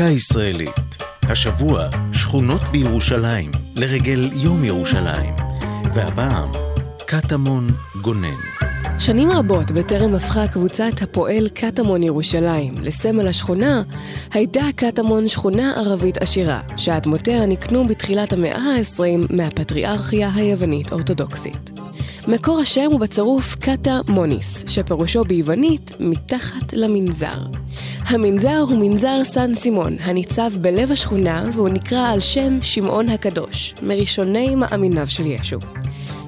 מכה ישראלית. השבוע שכונות בירושלים לרגל יום ירושלים, והפעם קטמון גונן. שנים רבות בטרם הפכה קבוצת הפועל קטמון ירושלים לסמל השכונה, הייתה קטמון שכונה ערבית עשירה, שאדמותיה נקנו בתחילת המאה ה-20 מהפטריארכיה היוונית אורתודוקסית. מקור השם הוא בצירוף קטה מוניס, שפירושו ביוונית מתחת למנזר. המנזר הוא מנזר סן סימון, הניצב בלב השכונה, והוא נקרא על שם שמעון הקדוש, מראשוני מאמיניו של ישו.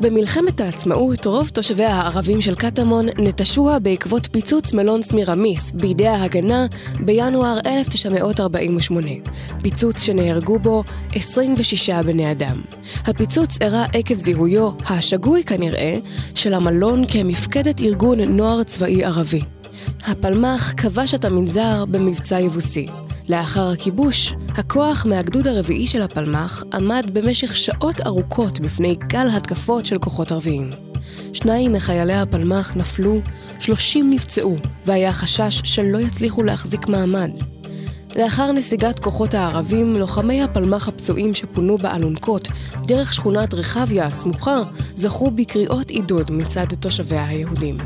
במלחמת העצמאות רוב תושבי הערבים של קטמון נטשו בעקבות פיצוץ מלון סמירמיס בידי ההגנה בינואר 1948, פיצוץ שנהרגו בו 26 בני אדם. הפיצוץ אירע עקב זיהויו השגוי כנראה של המלון כמפקדת ארגון נוער צבאי ערבי. הפלמ"ח כבש את המנזר במבצע יבוסי. לאחר הכיבוש, הכוח מהגדוד הרביעי של הפלמ"ח עמד במשך שעות ארוכות בפני גל התקפות של כוחות ערביים. 2 מחיילי הפלמ"ח נפלו, 30 נפצעו, והיה חשש שלא יצליחו להחזיק מעמד. לאחר נסיגת כוחות הערבים, לוחמי הפלמ"ח הפצועים שפונו באלונקות דרך שכונת רחביה הסמוכה, זכו בקריאות עידוד מצד תושביה היהודים.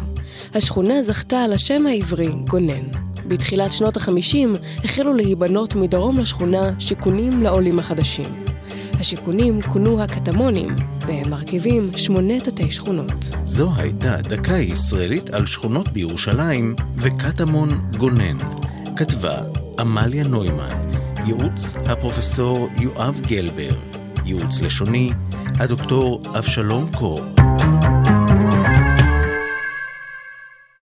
השכונה זכתה על השם העברי גונן. בתחילת שנות ה-50 החלו להיבנות מדרום לשכונה שיכונים לעולים החדשים. השיכונים כונו הקטמונים, והם מרכיבים 8 תתי שכונות. זו הייתה דקה ישראלית על שכונות בירושלים וקטמון גונן. כתבה אמליה נוימן, ייעוץ הפרופסור יואב גלבר, ייעוץ לשוני הדוקטור אבשלום קור.